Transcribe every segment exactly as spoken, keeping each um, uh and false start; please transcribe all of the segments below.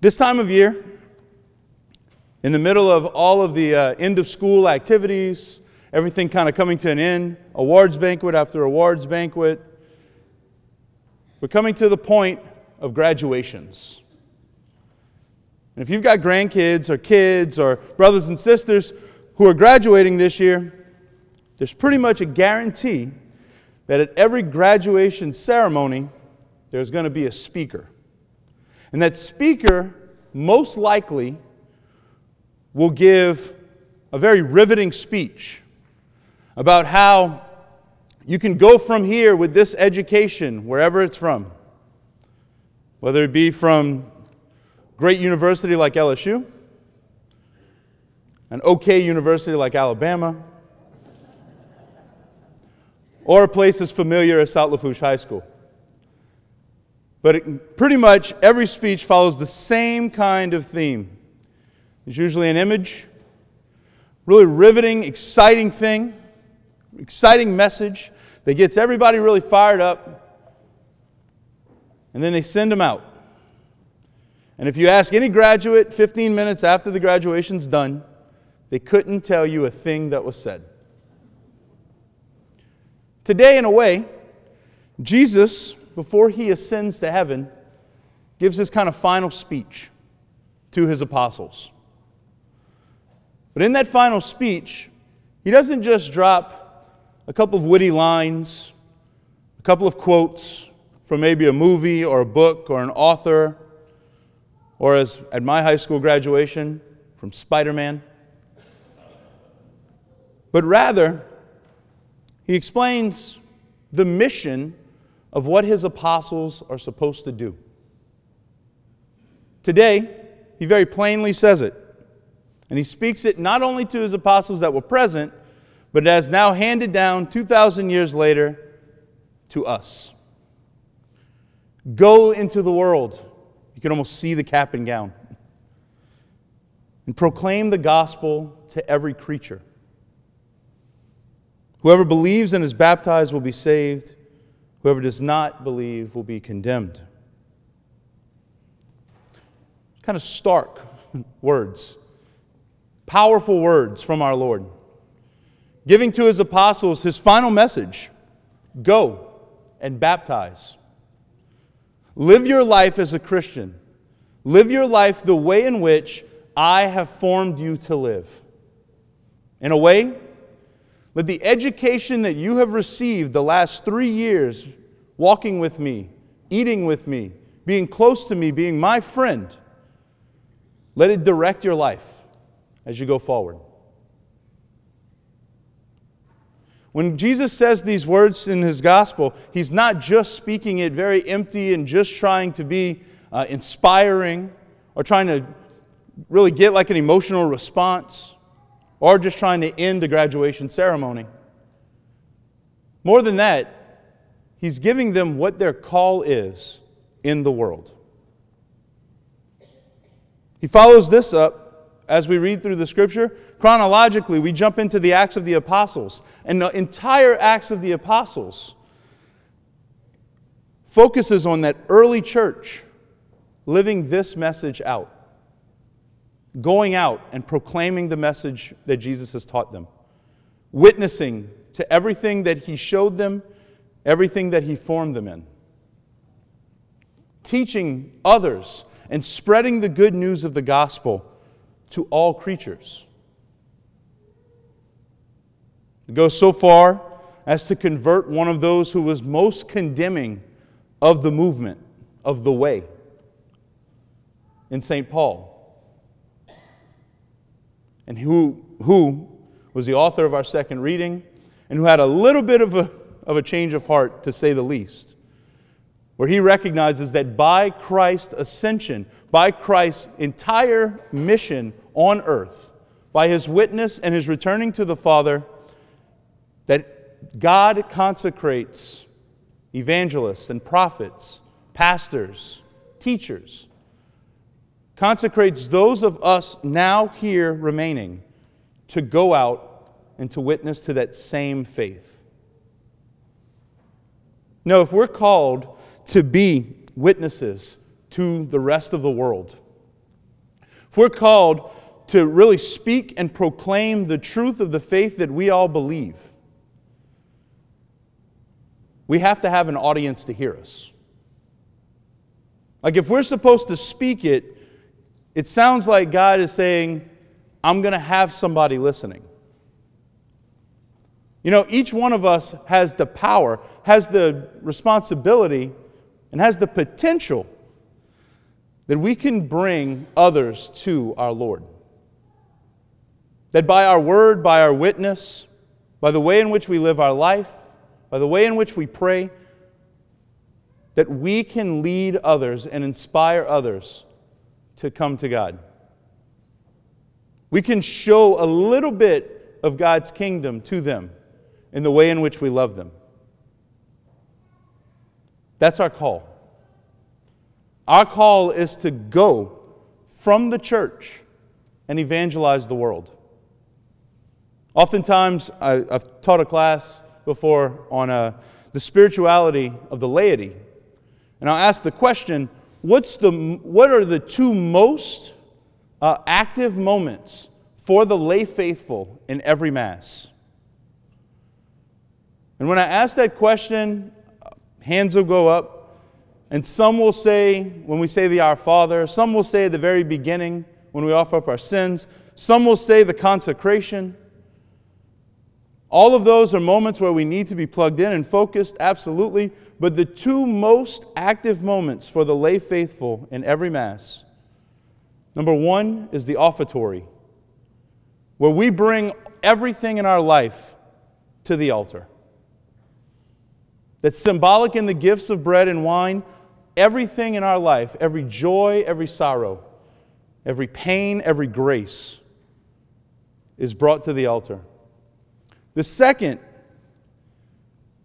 This time of year, in the middle of all of the uh, end of school activities, everything kind of coming to an end, awards banquet after awards banquet, we're coming to the point of graduations. And if you've got grandkids or kids or brothers and sisters who are graduating this year, there's pretty much a guarantee that at every graduation ceremony, there's going to be a speaker. And that speaker most likely will give a very riveting speech about how you can go from here with this education, wherever it's from, whether it be from a great university like L S U, an okay university like Alabama, or a place as familiar as South Lafourche High School. But it, pretty much every speech follows the same kind of theme. It's usually an image, really riveting, exciting thing, exciting message that gets everybody really fired up, and then they send them out. And if you ask any graduate fifteen minutes after the graduation's done, they couldn't tell you a thing that was said. Today, in a way, Jesus, before he ascends to heaven, gives his kind of final speech to his apostles. But in that final speech, he doesn't just drop a couple of witty lines, a couple of quotes from maybe a movie or a book or an author, or as at my high school graduation, from Spider-Man. But rather, he explains the mission of what his apostles are supposed to do. Today, he very plainly says it. And he speaks it not only to his apostles that were present, but it has now handed down two thousand years later to us. Go into the world. You can almost see the cap and gown. And proclaim the gospel to every creature. Whoever believes and is baptized will be saved. Whoever does not believe will be condemned. Kind of stark words. Powerful words from our Lord. Giving to his apostles his final message. Go and baptize. Live your life as a Christian. Live your life the way in which I have formed you to live. In a way, let the education that you have received the last three years, walking with me, eating with me, being close to me, being my friend, let it direct your life as you go forward. When Jesus says these words in his gospel, he's not just speaking it very empty and just trying to be uh, inspiring or trying to really get like an emotional response or just trying to end a graduation ceremony. More than that, he's giving them what their call is in the world. He follows this up as we read through the Scripture. Chronologically, we jump into the Acts of the Apostles. And the entire Acts of the Apostles focuses on that early church living this message out. Going out and proclaiming the message that Jesus has taught them. Witnessing to everything that he showed them, everything that he formed them in. Teaching others and spreading the good news of the gospel to all creatures. It goes so far as to convert one of those who was most condemning of the movement, of the way, in Saint Paul, and who, who was the author of our second reading, and who had a little bit of a, of a change of heart, to say the least, where he recognizes that by Christ's ascension, by Christ's entire mission on earth, by his witness and his returning to the Father, that God consecrates evangelists and prophets, pastors, teachers, consecrates those of us now here remaining to go out and to witness to that same faith. No, if we're called to be witnesses to the rest of the world, If we're called to really speak and proclaim the truth of the faith that we all believe, we have to have an audience to hear us. Like if we're supposed to speak it, it sounds like God is saying, I'm going to have somebody listening. You know, each one of us has the power, has the responsibility, and has the potential that we can bring others to our Lord. That by our word, by our witness, by the way in which we live our life, by the way in which we pray, that we can lead others and inspire others to come to God. We can show a little bit of God's kingdom to them in the way in which we love them. That's our call. Our call is to go from the church and evangelize the world. Oftentimes, I, I've taught a class before on a, the spirituality of the laity. And I'll ask the question, what's the, what are the two most uh, active moments for the lay faithful in every Mass? And when I ask that question, hands will go up. And some will say, when we say the Our Father, some will say at the very beginning, when we offer up our sins, some will say the consecration. All of those are moments where we need to be plugged in and focused, absolutely. But the two most active moments for the lay faithful in every Mass, number one is the offertory, where we bring everything in our life to the altar. That's symbolic in the gifts of bread and wine. Everything in our life, every joy, every sorrow, every pain, every grace is brought to the altar. The second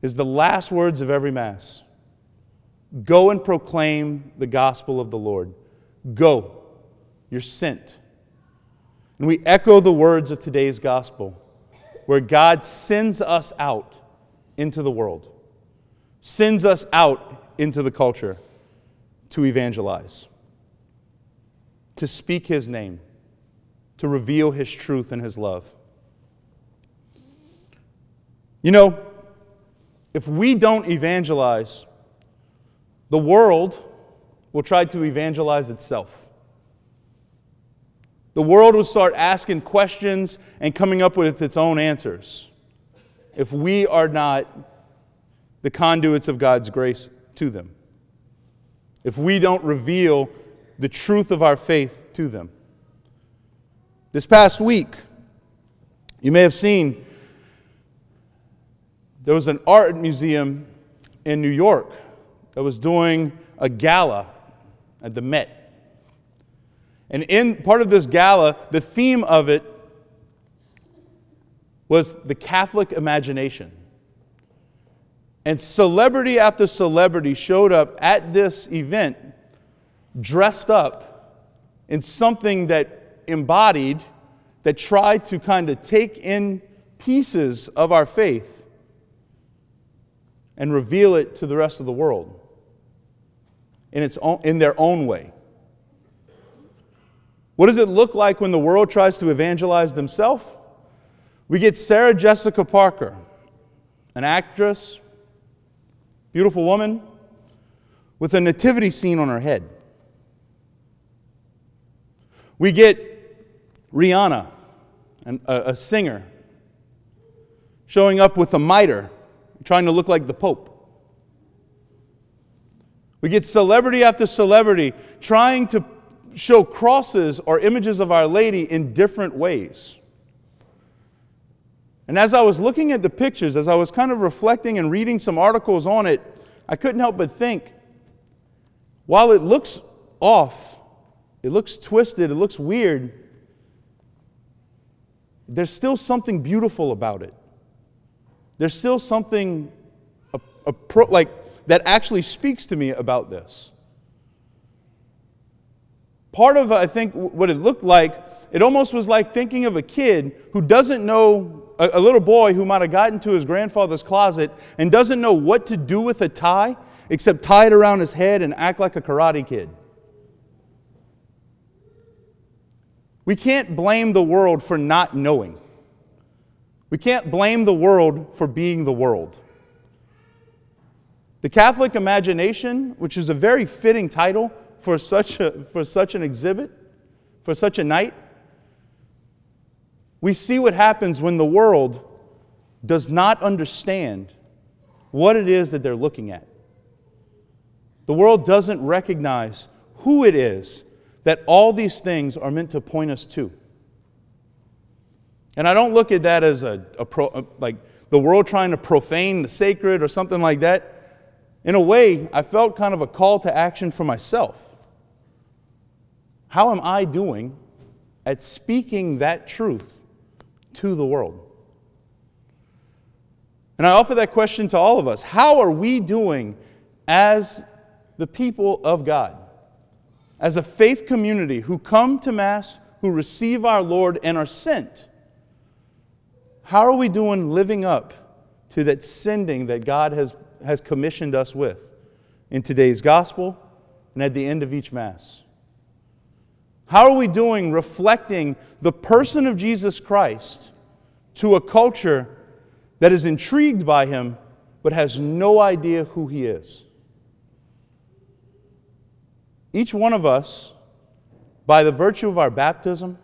is the last words of every Mass. Go and proclaim the gospel of the Lord. Go. You're sent. And we echo the words of today's gospel, where God sends us out into the world, sends us out into the culture to evangelize, to speak His name, to reveal His truth and His love. You know, if we don't evangelize, the world will try to evangelize itself. The world will start asking questions and coming up with its own answers if we are not the conduits of God's grace to them, if we don't reveal the truth of our faith to them. This past week, you may have seen, there was an art museum in New York that was doing a gala at the Met. And in part of this gala, the theme of it was the Catholic imagination. And celebrity after celebrity showed up at this event dressed up in something that embodied, that tried to kind of take in pieces of our faith and reveal it to the rest of the world in its own, in their own way. What does it look like when the world tries to evangelize themselves? We get Sarah Jessica Parker, an actress, beautiful woman, with a nativity scene on her head. We get Rihanna, an, a, a singer, showing up with a mitre, trying to look like the Pope. We get celebrity after celebrity trying to show crosses or images of Our Lady in different ways. And as I was looking at the pictures, as I was kind of reflecting and reading some articles on it, I couldn't help but think, while it looks off, it looks twisted, it looks weird, there's still something beautiful about it. There's still something a, a pro, like that actually speaks to me about this. Part of, I think, what it looked like, it almost was like thinking of a kid who doesn't know, a little boy who might have gotten to his grandfather's closet and doesn't know what to do with a tie except tie it around his head and act like a karate kid. We can't blame the world for not knowing. We can't blame the world for being the world. The Catholic Imagination, which is a very fitting title for such a, for such an exhibit, for such a night, we see what happens when the world does not understand what it is that they're looking at. The world doesn't recognize who it is that all these things are meant to point us to. And I don't look at that as a, a pro, like the world trying to profane the sacred or something like that. In a way, I felt kind of a call to action for myself. How am I doing at speaking that truth to the world? And I offer that question to all of us. How are we doing as the people of God, as a faith community who come to Mass, who receive our Lord and are sent? How are we doing living up to that sending that God has, has commissioned us with in today's gospel and at the end of each Mass? How are we doing reflecting the person of Jesus Christ to a culture that is intrigued by Him but has no idea who He is? Each one of us, by the virtue of our baptism,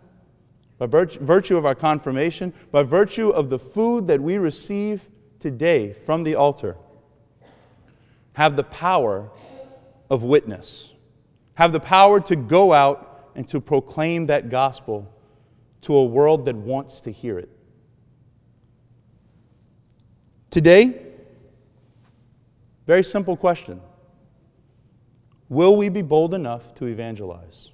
by virtue of our confirmation, by virtue of the food that we receive today from the altar, have the power of witness, have the power to go out and to proclaim that gospel to a world that wants to hear it. Today, very simple question. Will we be bold enough to evangelize?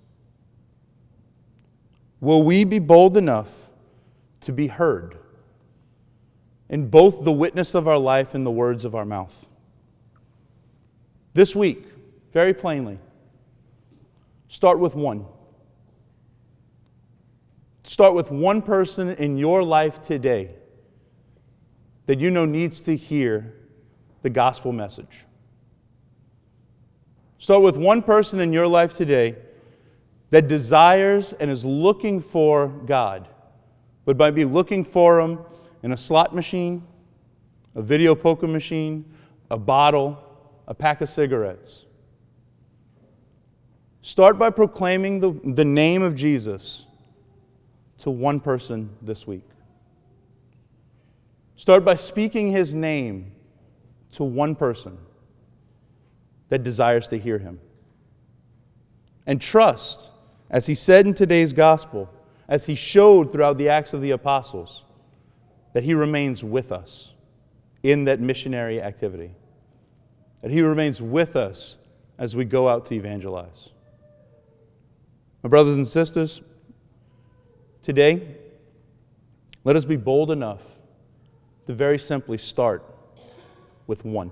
Will we be bold enough to be heard in both the witness of our life and the words of our mouth? This week, very plainly, start with one. Start with one person in your life today that you know needs to hear the gospel message. Start with one person in your life today that desires and is looking for God, but might be looking for Him in a slot machine, a video poker machine, a bottle, a pack of cigarettes. Start by proclaiming the, the name of Jesus to one person this week. Start by speaking His name to one person that desires to hear Him. And trust, as He said in today's gospel, as He showed throughout the Acts of the Apostles, that He remains with us in that missionary activity, that He remains with us as we go out to evangelize. My brothers and sisters, today, let us be bold enough to very simply start with one.